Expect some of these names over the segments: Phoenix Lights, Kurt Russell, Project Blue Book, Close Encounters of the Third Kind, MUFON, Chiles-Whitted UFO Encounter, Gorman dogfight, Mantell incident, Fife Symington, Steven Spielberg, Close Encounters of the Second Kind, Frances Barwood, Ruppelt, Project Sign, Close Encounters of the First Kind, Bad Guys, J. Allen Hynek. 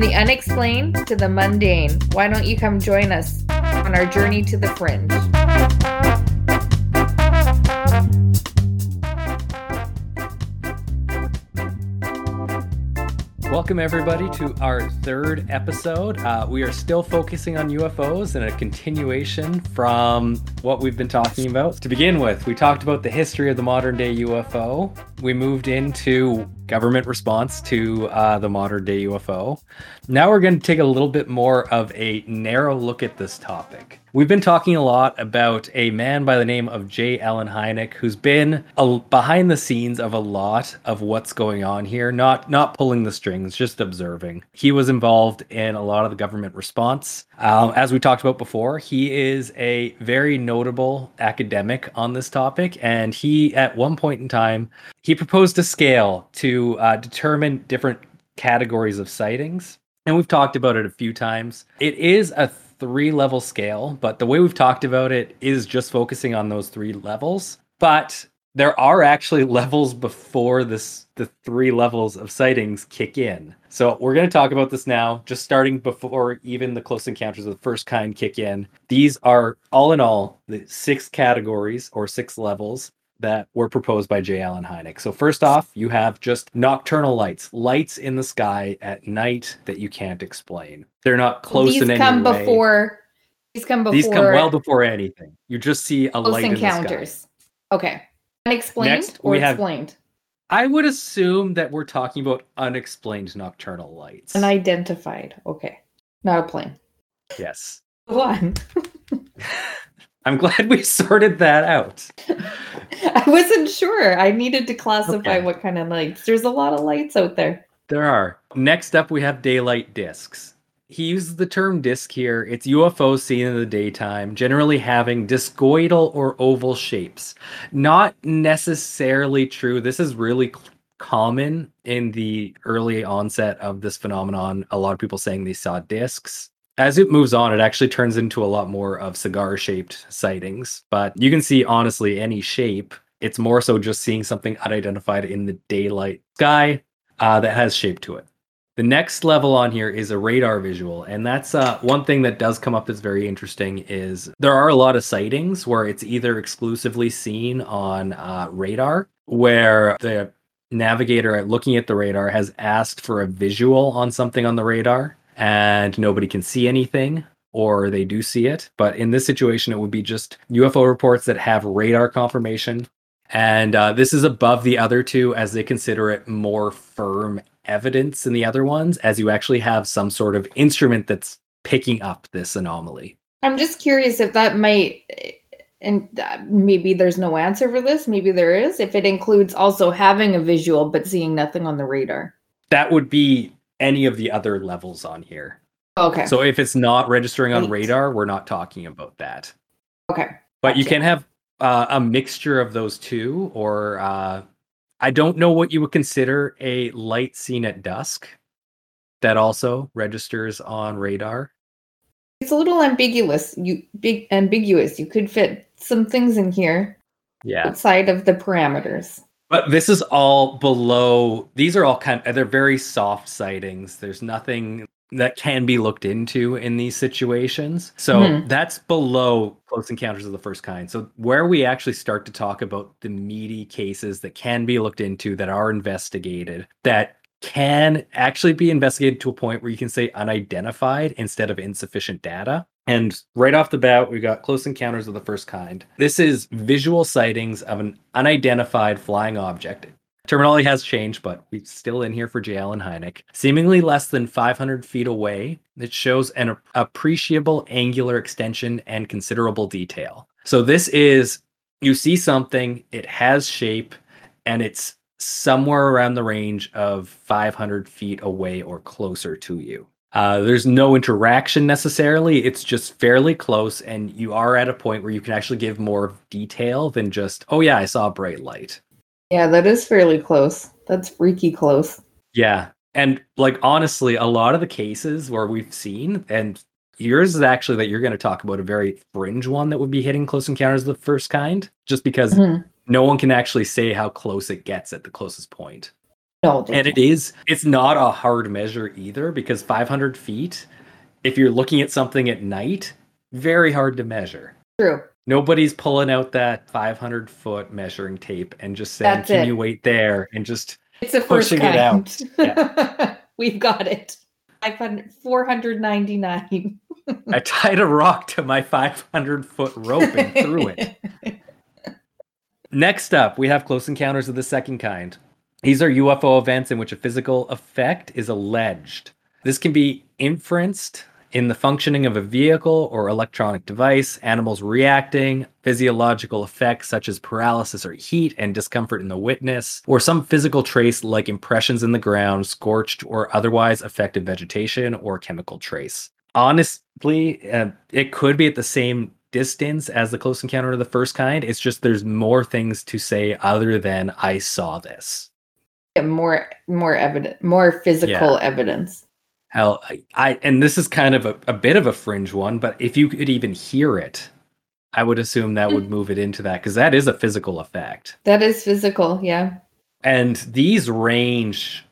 From the unexplained to the mundane, why don't you come join us on our journey to the fringe? Welcome, everybody, to our third episode. We are still focusing on UFOs and a continuation from what we've been talking about. To begin with, we talked about the history of the modern-day UFO. We moved into government response to the modern-day UFO. Now we're going to take a little bit more of a narrow look at this topic. We've been talking a lot about a man by the name of J. Allen Hynek, who's been behind the scenes of a lot of what's going on here, not pulling the strings, just observing. He was involved in a lot of the government response. As we talked about before, he is a very notable academic on this topic, and he, at one point in time, he proposed a scale to determine different categories of sightings, and we've talked about it a few times. It is a three-level scale, but the way we've talked about it is just focusing on those three levels. But there are actually levels before the three levels of sightings kick in. So we're going to talk about this now, just starting before even the Close Encounters of the First Kind kick in. These are, all in all, the six categories or six levels that were proposed by J. Allen Hynek. So first off, you have just nocturnal lights, lights in the sky at night that you can't explain. They're not close in any way. These come well before anything. You just see a light in the sky. Close encounters. Okay. Unexplained explained? I would assume that we're talking about unexplained nocturnal lights. Unidentified. Okay. Not a plane. Yes. Go on. I'm glad we sorted that out. I wasn't sure. I needed to classify what kind of lights. There's a lot of lights out there. There are. Next up, we have daylight discs. He uses the term disc here. It's UFOs seen in the daytime, generally having discoidal or oval shapes. Not necessarily true. This is really common in the early onset of this phenomenon. A lot of people saying they saw discs. As it moves on, it actually turns into a lot more of cigar-shaped sightings, but you can see, honestly, any shape. It's more so just seeing something unidentified in the daylight sky that has shape to it. The next level on here is a radar visual, and that's one thing that does come up that's very interesting is there are a lot of sightings where it's either exclusively seen on radar, where the navigator looking at the radar has asked for a visual on something on the radar, and nobody can see anything, or they do see it. But in this situation, it would be just UFO reports that have radar confirmation. And this is above the other two as they consider it more firm evidence than the other ones, as you actually have some sort of instrument that's picking up this anomaly. I'm just curious if that might, and maybe there's no answer for this, maybe there is, if it includes also having a visual but seeing nothing on the radar. That would be any of the other levels on here. Okay. So if it's not registering on radar, we're not talking about that. Okay. But you can have a mixture of those two, or I don't know what you would consider a light seen at dusk that also registers on radar. It's a little ambiguous. You could fit some things in here. Yeah. Outside of the parameters. But this is all below, these are all they're very soft sightings. There's nothing that can be looked into in these situations. So that's below Close Encounters of the First Kind. So where we actually start to talk about the meaty cases that can be looked into, that are investigated, that can actually be investigated to a point where you can say unidentified instead of insufficient data. And right off the bat, we got Close Encounters of the First Kind. This is visual sightings of an unidentified flying object. Terminology has changed, but we're still in here for J. Allen Hynek. Seemingly less than 500 feet away, it shows an appreciable angular extension and considerable detail. So this is, you see something, it has shape, and it's somewhere around the range of 500 feet away or closer to you. There's no interaction necessarily. It's just fairly close, and you are at a point where you can actually give more detail than just, oh yeah, I saw a bright light. Yeah, that is fairly close. That's freaky close. Yeah. And like, honestly, a lot of the cases where we've seen, and yours is actually that you're going to talk about a very fringe one that would be hitting Close Encounters of the First Kind, just because no one can actually say how close it gets at the closest point. No, they and don't. It's not a hard measure either, because 500 feet, if you're looking at something at night, very hard to measure. True. Nobody's pulling out that 500 foot measuring tape and just saying, that's can it. You wait there? And just it's a first pushing kind. It out. Yeah. We've got it. 499. I tied a rock to my 500 foot rope and threw it. Next up, we have Close Encounters of the Second Kind. These are UFO events in which a physical effect is alleged. This can be inferenced in the functioning of a vehicle or electronic device, animals reacting, physiological effects such as paralysis or heat and discomfort in the witness, or some physical trace like impressions in the ground, scorched or otherwise affected vegetation, or chemical trace. Honestly, it could be at the same distance as the Close Encounter of the First Kind. It's just there's more things to say other than I saw this. Yeah, more evidence, more physical evidence. Hell, and this is kind of a bit of a fringe one, but if you could even hear it, I would assume that would move it into that, because that is a physical effect. That is physical, yeah. And these range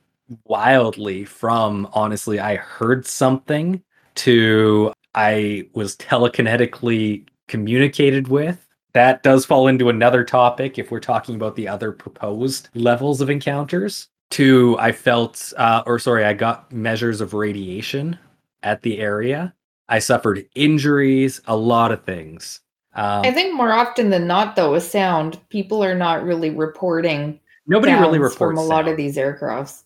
wildly from, honestly, I heard something to I was telekinetically communicated with. That does fall into another topic if we're talking about the other proposed levels of encounters. Two, I felt, I got measures of radiation at the area. I suffered injuries, a lot of things. I think more often than not, though, with sound, people are not really reporting. Nobody really reports from a lot of these aircrafts.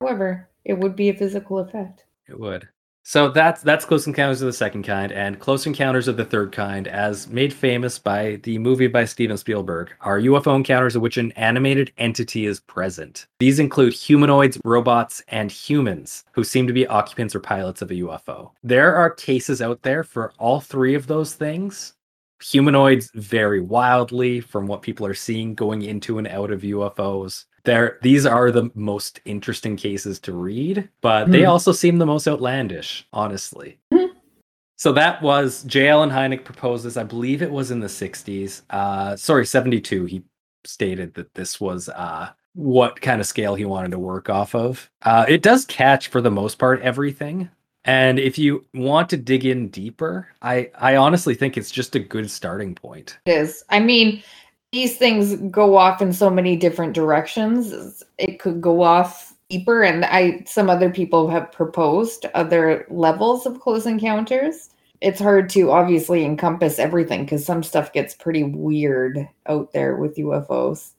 However, it would be a physical effect. It would. So that's Close Encounters of the Second Kind, and Close Encounters of the Third Kind, as made famous by the movie by Steven Spielberg, are UFO encounters in which an animated entity is present. These include humanoids, robots, and humans who seem to be occupants or pilots of a UFO. There are cases out there for all three of those things. Humanoids vary wildly from what people are seeing going into and out of UFOs. These are the most interesting cases to read, but they also seem the most outlandish, honestly. So that was J. Allen Hynek proposed this. I believe it was in the 60s. 72. He stated that this was what kind of scale he wanted to work off of. It does catch, for the most part, everything. And if you want to dig in deeper, I honestly think it's just a good starting point. It is. I mean, these things go off in so many different directions. It could go off deeper, and some other people have proposed other levels of close encounters. It's hard to obviously encompass everything, because some stuff gets pretty weird out there with UFOs.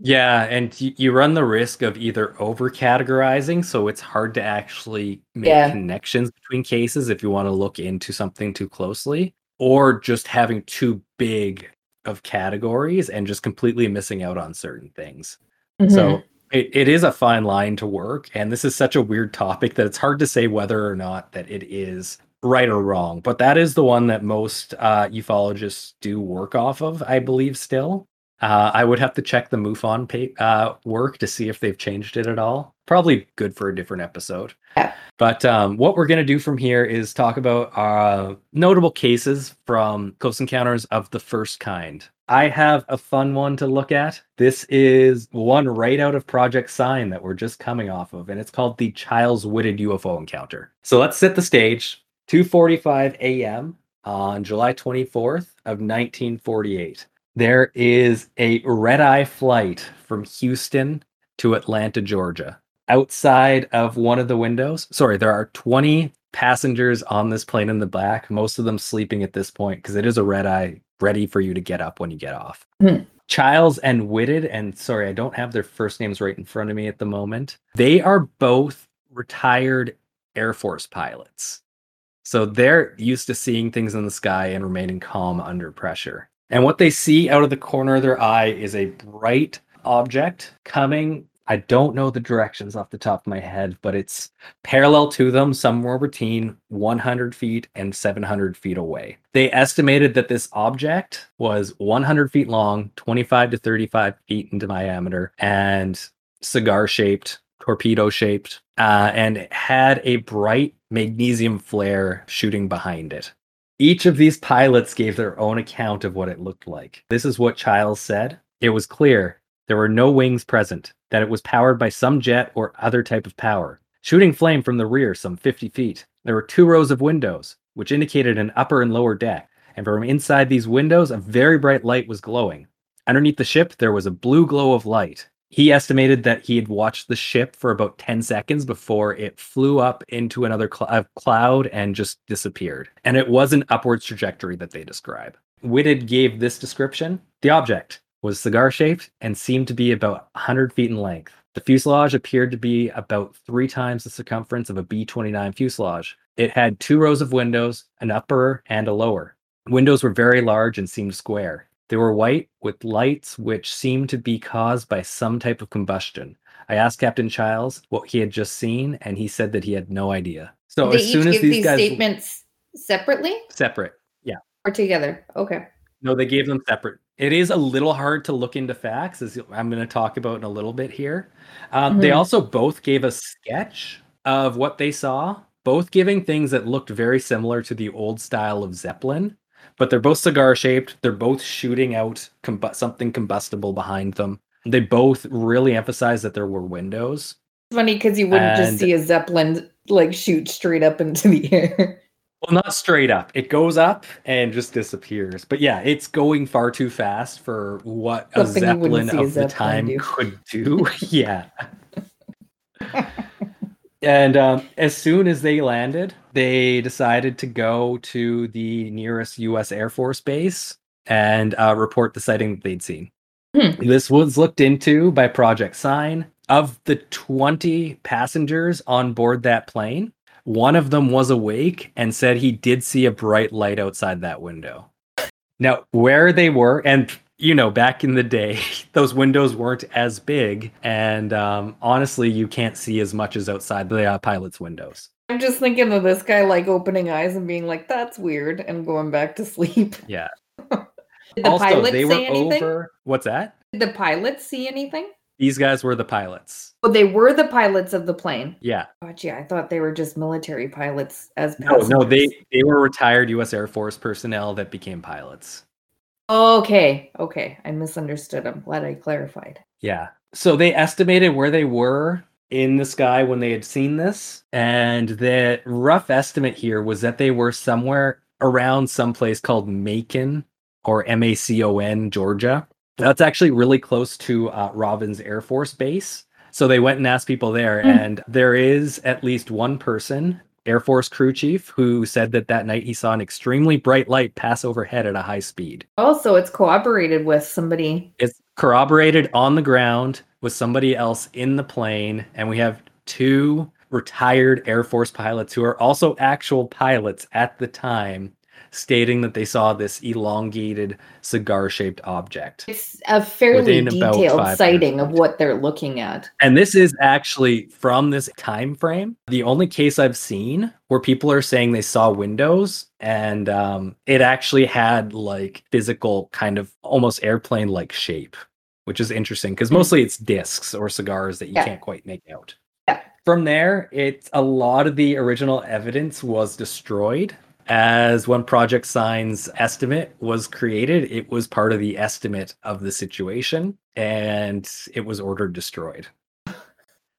Yeah, and you run the risk of either over-categorizing, so it's hard to actually make connections between cases if you want to look into something too closely, or just having too big of categories and just completely missing out on certain things. So it is a fine line to work, and this is such a weird topic that it's hard to say whether or not that it is right or wrong, but that is the one that most ufologists do work off of, I believe, still. I would have to check the MUFON work to see if they've changed it at all. Probably good for a different episode. Yeah. But what we're going to do from here is talk about notable cases from Close Encounters of the First Kind. I have a fun one to look at. This is one right out of Project Sign that we're just coming off of, and it's called the Chiles-Whitted UFO Encounter. So let's set the stage. 2:45 a.m. on July 24th of 1948. There is a red-eye flight from Houston to Atlanta, Georgia. Outside of one of the windows, there are 20 passengers on this plane in the back, most of them sleeping at this point, because it is a red-eye ready for you to get up when you get off. Chiles and Whitted, and I don't have their first names right in front of me at the moment. They are both retired Air Force pilots. So they're used to seeing things in the sky and remaining calm under pressure. And what they see out of the corner of their eye is a bright object coming. I don't know the directions off the top of my head, but it's parallel to them, somewhere between 100 feet and 700 feet away. They estimated that this object was 100 feet long, 25 to 35 feet in diameter, and cigar-shaped, torpedo-shaped, and it had a bright magnesium flare shooting behind it. Each of these pilots gave their own account of what it looked like. This is what Chiles said. It was clear. There were no wings present. that it was powered by some jet or other type of power. Shooting flame from the rear some 50 feet. There were 2 rows of windows, which indicated an upper and lower deck, and from inside these windows, a very bright light was glowing. Underneath the ship, there was a blue glow of light. He estimated that he had watched the ship for about 10 seconds before it flew up into another cloud and just disappeared. And it was an upwards trajectory that they describe. Whitted gave this description. The object was cigar-shaped and seemed to be about 100 feet in length. The fuselage appeared to be about 3 times the circumference of a B-29 fuselage. It had 2 rows of windows, an upper and a lower. Windows were very large and seemed square. They were white with lights which seemed to be caused by some type of combustion. I asked Captain Chiles what he had just seen, and he said that he had no idea. So as soon as these guys... Did they each give these statements separately? Separate, yeah. Or together, okay. No, they gave them separate. It is a little hard to look into facts, as I'm going to talk about in a little bit here. They also both gave a sketch of what they saw, both giving things that looked very similar to the old style of Zeppelin. But they're both cigar-shaped. They're both shooting out something combustible behind them. They both really emphasize that there were windows. Funny, because you wouldn't just see a Zeppelin like shoot straight up into the air. Well, not straight up. It goes up and just disappears. But yeah, it's going far too fast for what something a Zeppelin of the time could do. Yeah. And as soon as they landed, they decided to go to the nearest U.S. Air Force base and report the sighting that they'd seen. This was looked into by Project Sign. Of the 20 passengers on board that plane, one of them was awake and said he did see a bright light outside that window. Now, where they were, and you know, back in the day, those windows weren't as big. And honestly, you can't see as much as outside the pilot's windows. I'm just thinking of this guy like opening eyes and being like, that's weird, and going back to sleep. Yeah. Did the pilot say anything? What's that? Did the pilot see anything? These guys were the pilots. Oh, they were the pilots of the plane? Yeah. Oh, gee, I thought they were just military pilots as passengers. No, they were retired U.S. Air Force personnel that became pilots. Okay. I misunderstood. I'm glad I clarified. Yeah. So they estimated where they were in the sky when they had seen this. And the rough estimate here was that they were somewhere around someplace called Macon or MACON, Georgia. That's actually really close to Robbins Air Force Base. So they went and asked people there. And there is at least one person, Air Force crew chief, who said that night he saw an extremely bright light pass overhead at a high speed. Oh, so it's corroborated with somebody. It's corroborated on the ground with somebody else in the plane. And we have 2 retired Air Force pilots who are also actual pilots at the time stating that they saw this elongated cigar-shaped object. It's a fairly detailed sighting of what they're looking at. And this is actually from this time frame. The only case I've seen where people are saying they saw windows, and it actually had like physical kind of almost airplane-like shape, which is interesting because mostly it's discs or cigars that you can't quite make out. Yeah. From there, a lot of the original evidence was destroyed. As when Project Sign's estimate was created, it was part of the estimate of the situation, and it was ordered destroyed.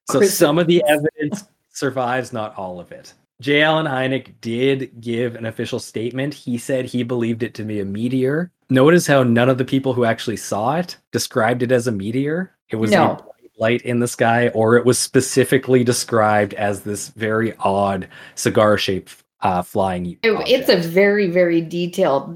So some of the evidence survives, not all of it. J. Allen Hynek did give an official statement. He said he believed it to be a meteor. Notice how none of the people who actually saw it described it as a meteor. It was a light in the sky, or it was specifically described as this very odd cigar-shaped flying object. It's a very, very detailed.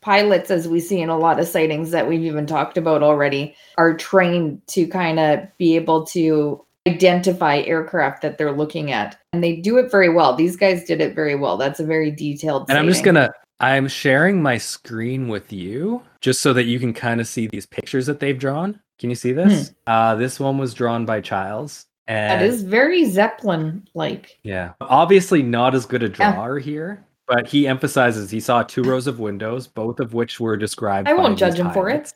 Pilots, as we see in a lot of sightings that we've even talked about already, are trained to kind of be able to identify aircraft that they're looking at, and they do it very well. These guys did it very well. That's a very detailed sighting. I'm sharing my screen with you just so that you can kind of see these pictures that they've drawn. Can you see this? This one was drawn by Chiles. And that is very Zeppelin-like. Yeah. Obviously not as good a drawer here, but he emphasizes he saw 2 rows of windows, both of which were described. I won't judge him for it.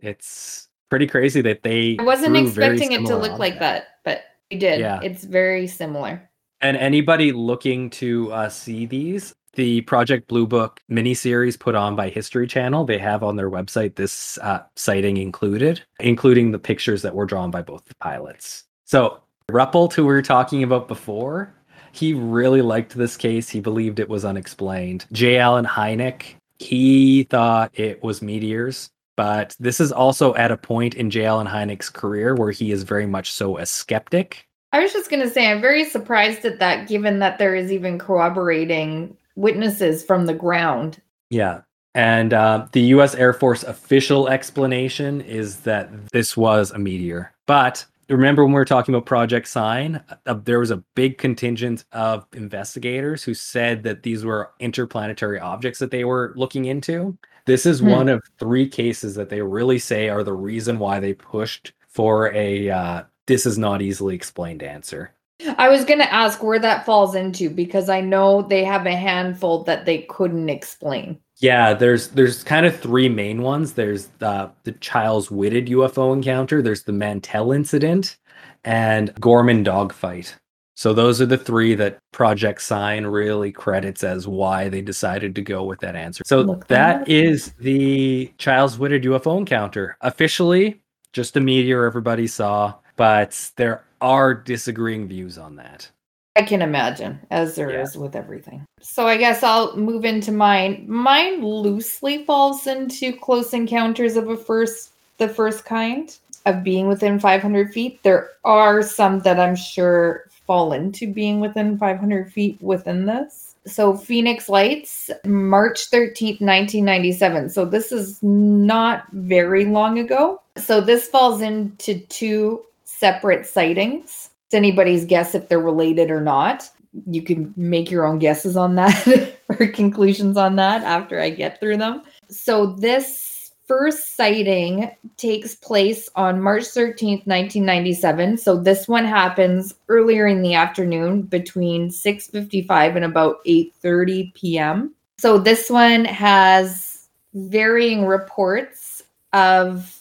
It's pretty crazy that they... I wasn't expecting it to look like that, but it did. Yeah. It's very similar. And anybody looking to see these, the Project Blue Book miniseries put on by History Channel. They have on their website this sighting included, including the pictures that were drawn by both the pilots. So Ruppelt, who we were talking about before, he really liked this case. He believed it was unexplained. J. Allen Hynek, he thought it was meteors. But this is also at a point in J. Allen Hynek's career where he is very much so a skeptic. I was just going to say, I'm very surprised at that, given that there is even corroborating witnesses from the ground. Yeah. And the U.S. Air Force official explanation is that this was a meteor. But remember when we were talking about Project Sign, there was a big contingent of investigators who said that these were interplanetary objects that they were looking into. This is one of three cases that they really say are the reason why they pushed for a this is not easily explained answer. I was going to ask where that falls into, because I know they have a handful that they couldn't explain. Yeah, there's kind of three main ones. There's the Chiles-Whitted UFO encounter. There's the Mantell incident and Gorman dogfight. So those are the three that Project Sign really credits as why they decided to go with that answer. So that is the Chiles-Whitted UFO encounter. Officially, just a meteor everybody saw, but there are disagreeing views on that. I can imagine, as there is with everything. So I guess I'll move into mine. Mine loosely falls into Close Encounters of the First Kind, of being within 500 feet. There are some that I'm sure fall into being within 500 feet within this. So Phoenix Lights, March 13th, 1997. So this is not very long ago. So this falls into two separate sightings. It's anybody's guess if they're related or not. You can make your own guesses on that or conclusions on that after I get through them. So this first sighting takes place on March 13th, 1997. So this one happens earlier in the afternoon between 6:55 and about 8:30 p.m. So this one has varying reports of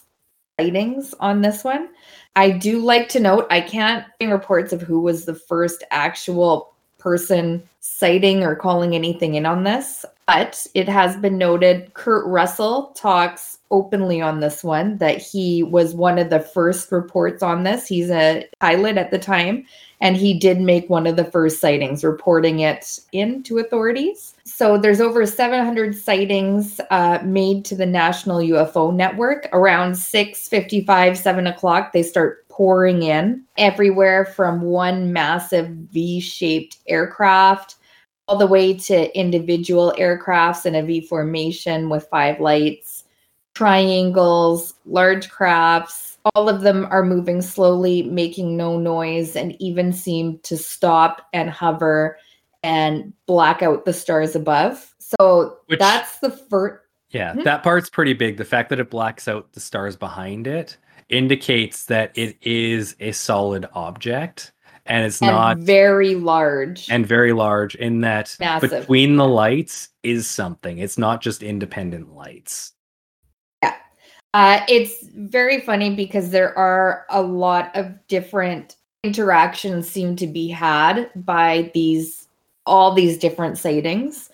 sightings on this one. I do like to note, I can't find reports of who was the first actual person sighting or calling anything in on this, but it has been noted Kurt Russell talks openly on this one, that he was one of the first reports on this. He's a pilot at the time, and he did make one of the first sightings, reporting it into authorities. So there's over 700 sightings made to the National UFO Network. Around 6:55, 7 o'clock, they start pouring in, everywhere from one massive V-shaped aircraft all the way to individual aircrafts in a V formation with five lights, triangles, large crafts. All of them are moving slowly, making no noise, and even seem to stop and hover and black out the stars above. So that's the first. Yeah, that part's pretty big. The fact that it blacks out the stars behind it indicates that it is a solid object, and it's not very large, and very large in that massive. Between the lights is something. It's not just independent lights. Yeah. It's very funny because there are a lot of different interactions seem to be had by all these different sightings.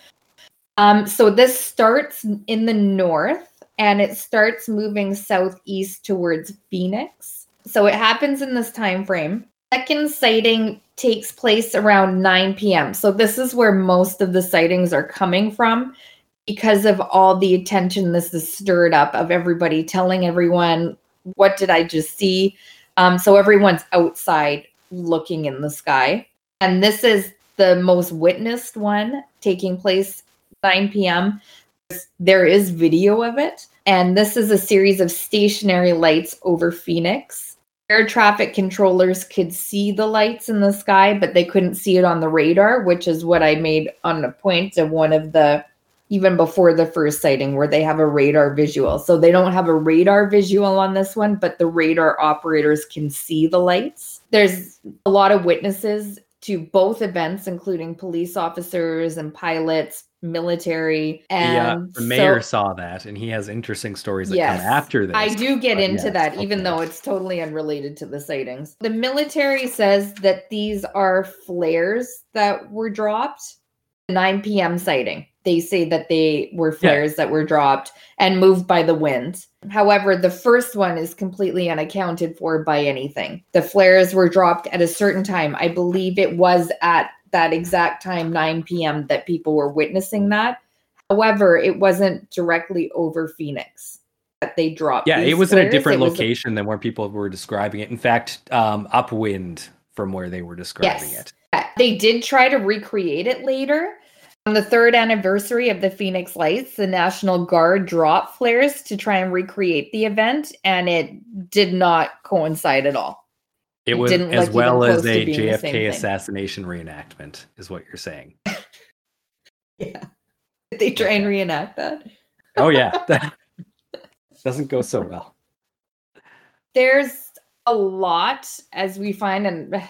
So this starts in the north, and it starts moving southeast towards Phoenix. So it happens in this time frame. Second sighting takes place around 9 p.m. So this is where most of the sightings are coming from, because of all the attention this is stirred up of everybody telling everyone, what did I just see? So everyone's outside looking in the sky. And this is the most witnessed one, taking place 9 p.m. There is video of it, and this is a series of stationary lights over Phoenix. Air traffic controllers could see the lights in the sky, but they couldn't see it on the radar, which is what I made on a point of one of the, even before the first sighting, where they have a radar visual. So they don't have a radar visual on this one, but the radar operators can see the lights. There's a lot of witnesses to both events, including police officers and pilots, military, and the mayor saw that, and he has interesting stories that come after this. I do get into that, even though it's totally unrelated to the sightings. The military says that these are flares that were dropped 9 p.m. sighting. They say that they were flares that were dropped and moved by the wind. However, the first one is completely unaccounted for by anything. The flares were dropped at a certain time. I believe it was at that exact time, 9 p.m., that people were witnessing that. However, it wasn't directly over Phoenix that they dropped. Yeah, it was flares. In a different location than where people were describing it. In fact, upwind from where they were describing it. They did try to recreate it later. On the third anniversary of the Phoenix Lights, the National Guard dropped flares to try and recreate the event, and it did not coincide at all. It was as well as a JFK assassination reenactment, is what you're saying. Yeah. Did they try and reenact that? Oh, yeah. That doesn't go so well. There's a lot, as we find, and I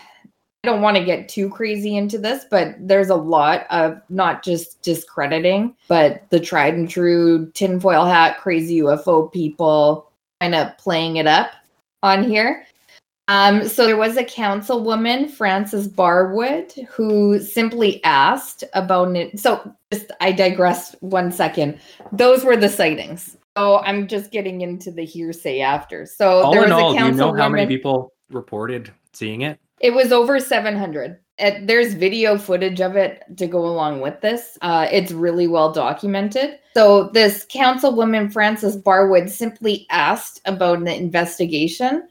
don't want to get too crazy into this, but there's a lot of not just discrediting, but the tried and true tinfoil hat, crazy UFO people kind of playing it up on here. So there was a councilwoman, Frances Barwood, who simply asked about it. So just, I digress 1 second. Those were the sightings. So I'm just getting into the hearsay after. So all there was in all, a councilwoman. Do you know how many people reported seeing it? It was over 700. There's video footage of it to go along with this. It's really well documented. So this councilwoman, Frances Barwood, simply asked about the investigation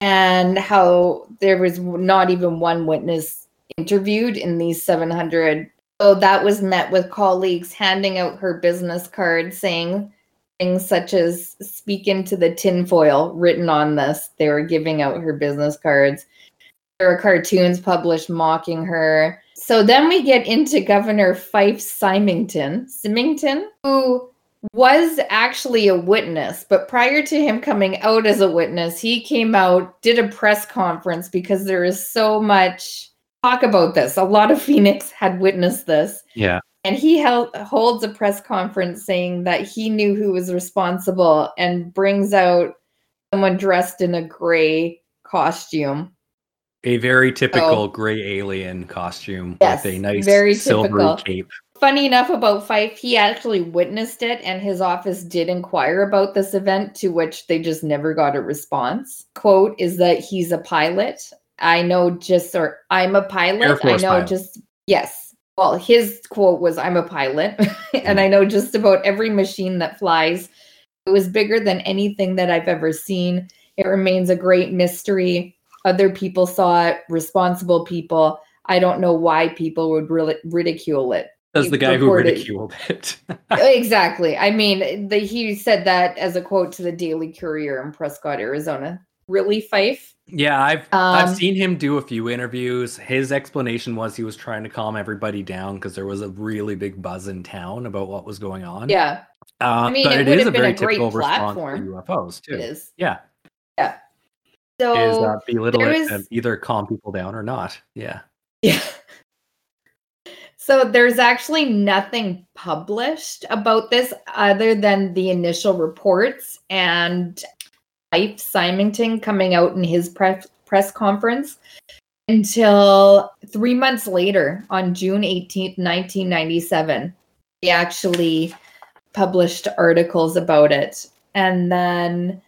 and how there was not even one witness interviewed in these 700. So that was met with colleagues handing out her business card saying things such as "speak into the tinfoil" written on this. They were giving out her business cards. There are cartoons published mocking her. So then we get into Governor Fife Symington, who was actually a witness, but prior to him coming out as a witness, he came out, did a press conference because there is so much talk about this. A lot of Phoenix had witnessed this. Yeah. And he holds a press conference saying that he knew who was responsible and brings out someone dressed in a gray costume. A very typical gray alien costume with a nice silvery cape. Funny enough about Fife, he actually witnessed it, and his office did inquire about this event, to which they just never got a response. Quote is that he's a pilot. I'm a pilot. Air Force pilot. Yes. Well, his quote was, "I'm a pilot," and I know just about every machine that flies. It was bigger than anything that I've ever seen. It remains a great mystery. Other people saw it, responsible people. I don't know why people would ridicule it. That's the guy who ridiculed it. Exactly. I mean, he said that as a quote to the Daily Courier in Prescott, Arizona. Really, Fife? Yeah, I've seen him do a few interviews. His explanation was he was trying to calm everybody down because there was a really big buzz in town about what was going on. Yeah. I mean, but it would have been a great platform to UFOs, too. It is. Yeah. Yeah. So is not belittle it and either calm people down or not. Yeah. Yeah. So there's actually nothing published about this other than the initial reports and Fife Symington coming out in his press conference until 3 months later on June 18th, 1997. They actually published articles about it. And then,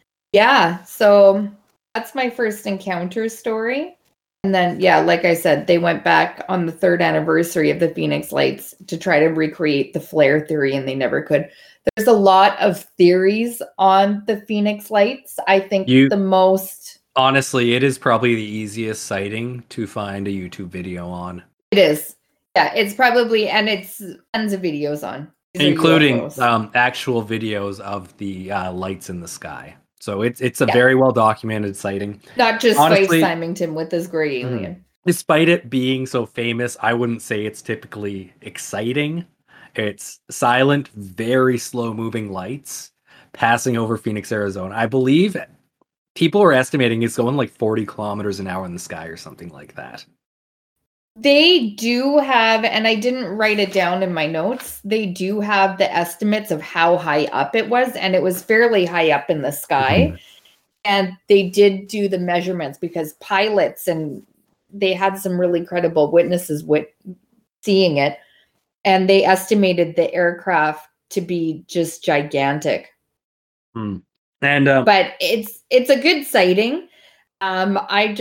so that's my first encounter story. And then, like I said, they went back on the third anniversary of the Phoenix Lights to try to recreate the flare theory, and they never could. There's a lot of theories on the Phoenix Lights. I think honestly, it is probably the easiest sighting to find a YouTube video on. It is. Yeah, it's probably, and it's tons of videos on. Including actual videos of the lights in the sky. So it's a very well documented sighting. Not just Fife Symington with this gray alien. Despite it being so famous, I wouldn't say it's typically exciting. It's silent, very slow moving lights passing over Phoenix, Arizona. I believe people are estimating it's going like 40 kilometers an hour in the sky or something like that. They do have, and I didn't write it down in my notes, they do have the estimates of how high up it was, and it was fairly high up in the sky. Mm-hmm. And they did do the measurements because pilots, and they had some really credible witnesses seeing it, And they estimated the aircraft to be just gigantic. Mm. And but it's a good sighting. I've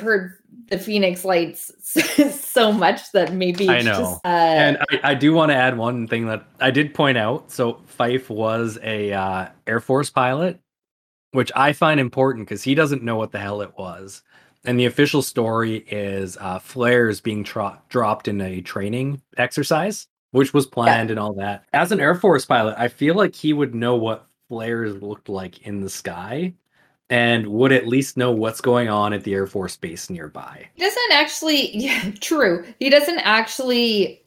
heard the Phoenix Lights so much that maybe I know. And I do want to add one thing that I did point out. So Fife was a Air Force pilot, which I find important because he doesn't know what the hell it was. And the official story is flares being dropped in a training exercise, which was planned and all that. As an Air Force pilot, I feel like he would know what flares looked like in the sky and would at least know what's going on at the Air Force base nearby. He doesn't actually, he doesn't actually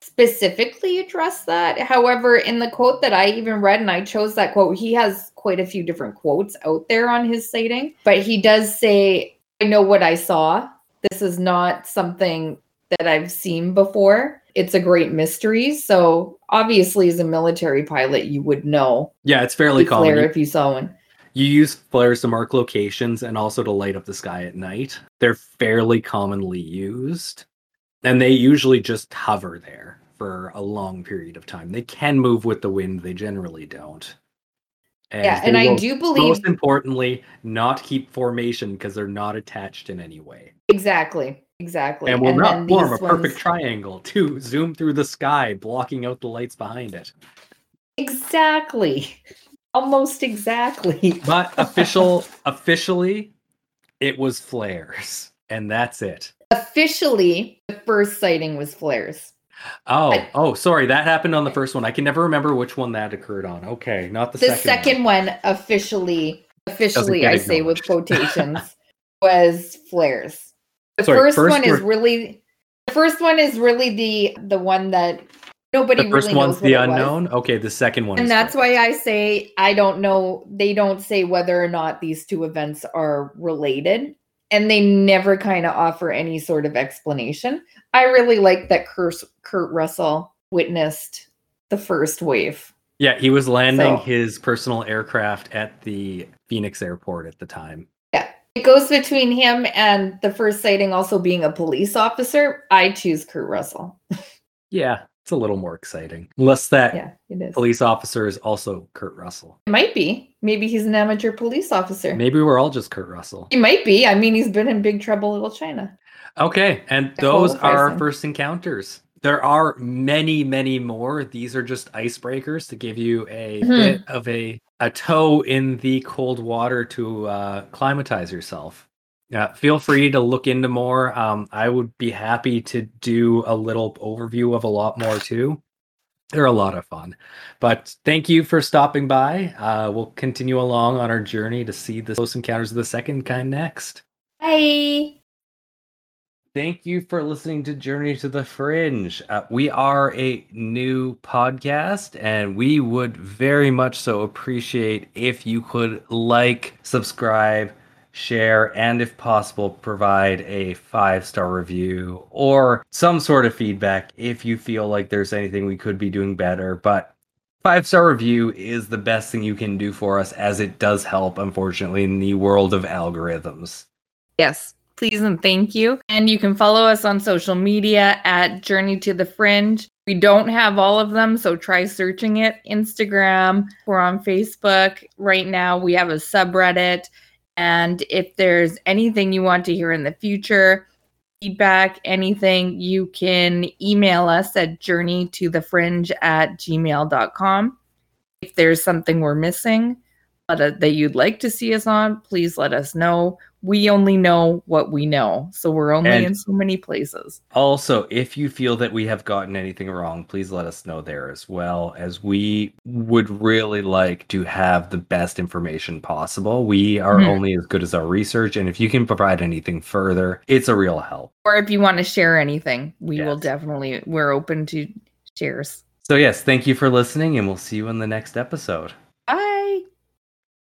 specifically address that. However, in the quote that I even read, and I chose that quote, he has quite a few different quotes out there on his sighting, but he does say, I know what I saw. This is not something that I've seen before. It's a great mystery. So obviously as a military pilot, you would know. Yeah, it's fairly common. If you saw one. You use flares to mark locations and also to light up the sky at night. They're fairly commonly used. And they usually just hover there for a long period of time. They can move with the wind. They generally don't. And I do believe... Most importantly, not keep formation because they're not attached in any way. Exactly. And will not form a perfect triangle to zoom through the sky, blocking out the lights behind it. Exactly. Almost exactly. But officially, it was flares. And that's it. Officially, the first sighting was flares. Oh, sorry. That happened on the first one. I can never remember which one that occurred on. Okay, not the second. The second one officially, I say with quotations, was flares. The first one is really the one that nobody really knows. The first one's the unknown. Okay, the second one. And that's why I say I don't know. They don't say whether or not these two events are related. And they never kind of offer any sort of explanation. I really like that Kurt Russell witnessed the first wave. Yeah, he was landing his personal aircraft at the Phoenix airport at the time. Yeah, it goes between him and the first sighting also being a police officer. I choose Kurt Russell. Yeah, it's a little more exciting. Unless that police officer is also Kurt Russell. It might be. Maybe he's an amateur police officer. Maybe we're all just Kurt Russell. He might be. I mean, he's been in Big Trouble, Little China. Okay, and those are our first encounters. There are many, many more. These are just icebreakers to give you a bit of a toe in the cold water to acclimatize yourself. Feel free to look into more. I would be happy to do a little overview of a lot more, too. They're a lot of fun, but thank you for stopping by. We'll continue along on our journey to see the Close Encounters of the Second Kind next. Bye. Thank you for listening to Journey to the Fringe. We are a new podcast, and we would very much so appreciate if you could like, subscribe, share, and if possible, provide a 5-star review or some sort of feedback if you feel like there's anything we could be doing better. But 5-star review is the best thing you can do for us, as it does help, unfortunately, in the world of algorithms. Yes, please and thank you. And you can follow us on social media at Journey to the Fringe. We don't have all of them, so try searching it. Instagram, we're on Facebook. Right now, we have a subreddit. And if there's anything you want to hear in the future, feedback, anything, you can email us at journeytothefringe@gmail.com. If there's something we're missing that you'd like to see us on, please let us know. We only know what we know, so we're only in so many places. Also, if you feel that we have gotten anything wrong, please let us know there as well, as we would really like to have the best information possible. We are only as good as our research, and if you can provide anything further, it's a real help. Or if you want to share anything, we will definitely, we're open to shares. So yes, thank you for listening, and we'll see you in the next episode.